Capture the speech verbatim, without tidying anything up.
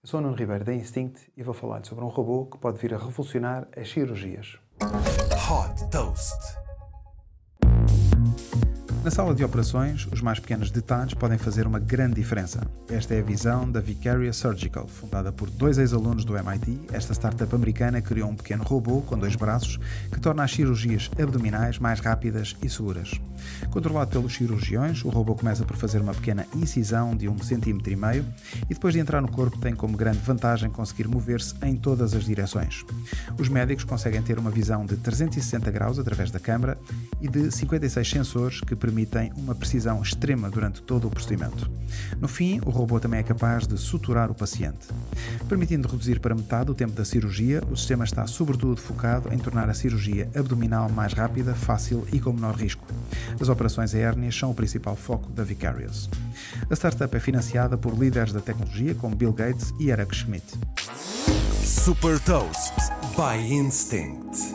Eu sou o Nuno Ribeiro da Instinct e vou falar-lhe sobre um robô que pode vir a revolucionar as cirurgias. Hot Toast. Na sala de operações, os mais pequenos detalhes podem fazer uma grande diferença. Esta é a visão da Vicarious Surgical, fundada por dois ex-alunos do M I T. Esta startup americana criou um pequeno robô com dois braços que torna as cirurgias abdominais mais rápidas e seguras. Controlado pelos cirurgiões, o robô começa por fazer uma pequena incisão de um vírgula cinco centímetros e depois de entrar no corpo tem como grande vantagem conseguir mover-se em todas as direções. Os médicos conseguem ter uma visão de trezentos e sessenta graus através da câmara e de cinquenta e seis sensores que permitem tem uma precisão extrema durante todo o procedimento. No fim, o robô também é capaz de suturar o paciente. Permitindo reduzir para metade o tempo da cirurgia, o sistema está sobretudo focado em tornar a cirurgia abdominal mais rápida, fácil e com menor risco. As operações aéreas são o principal foco da Vicarious. A startup é financiada por líderes da tecnologia como Bill Gates e Eric Schmidt. Super Toast by Instinct.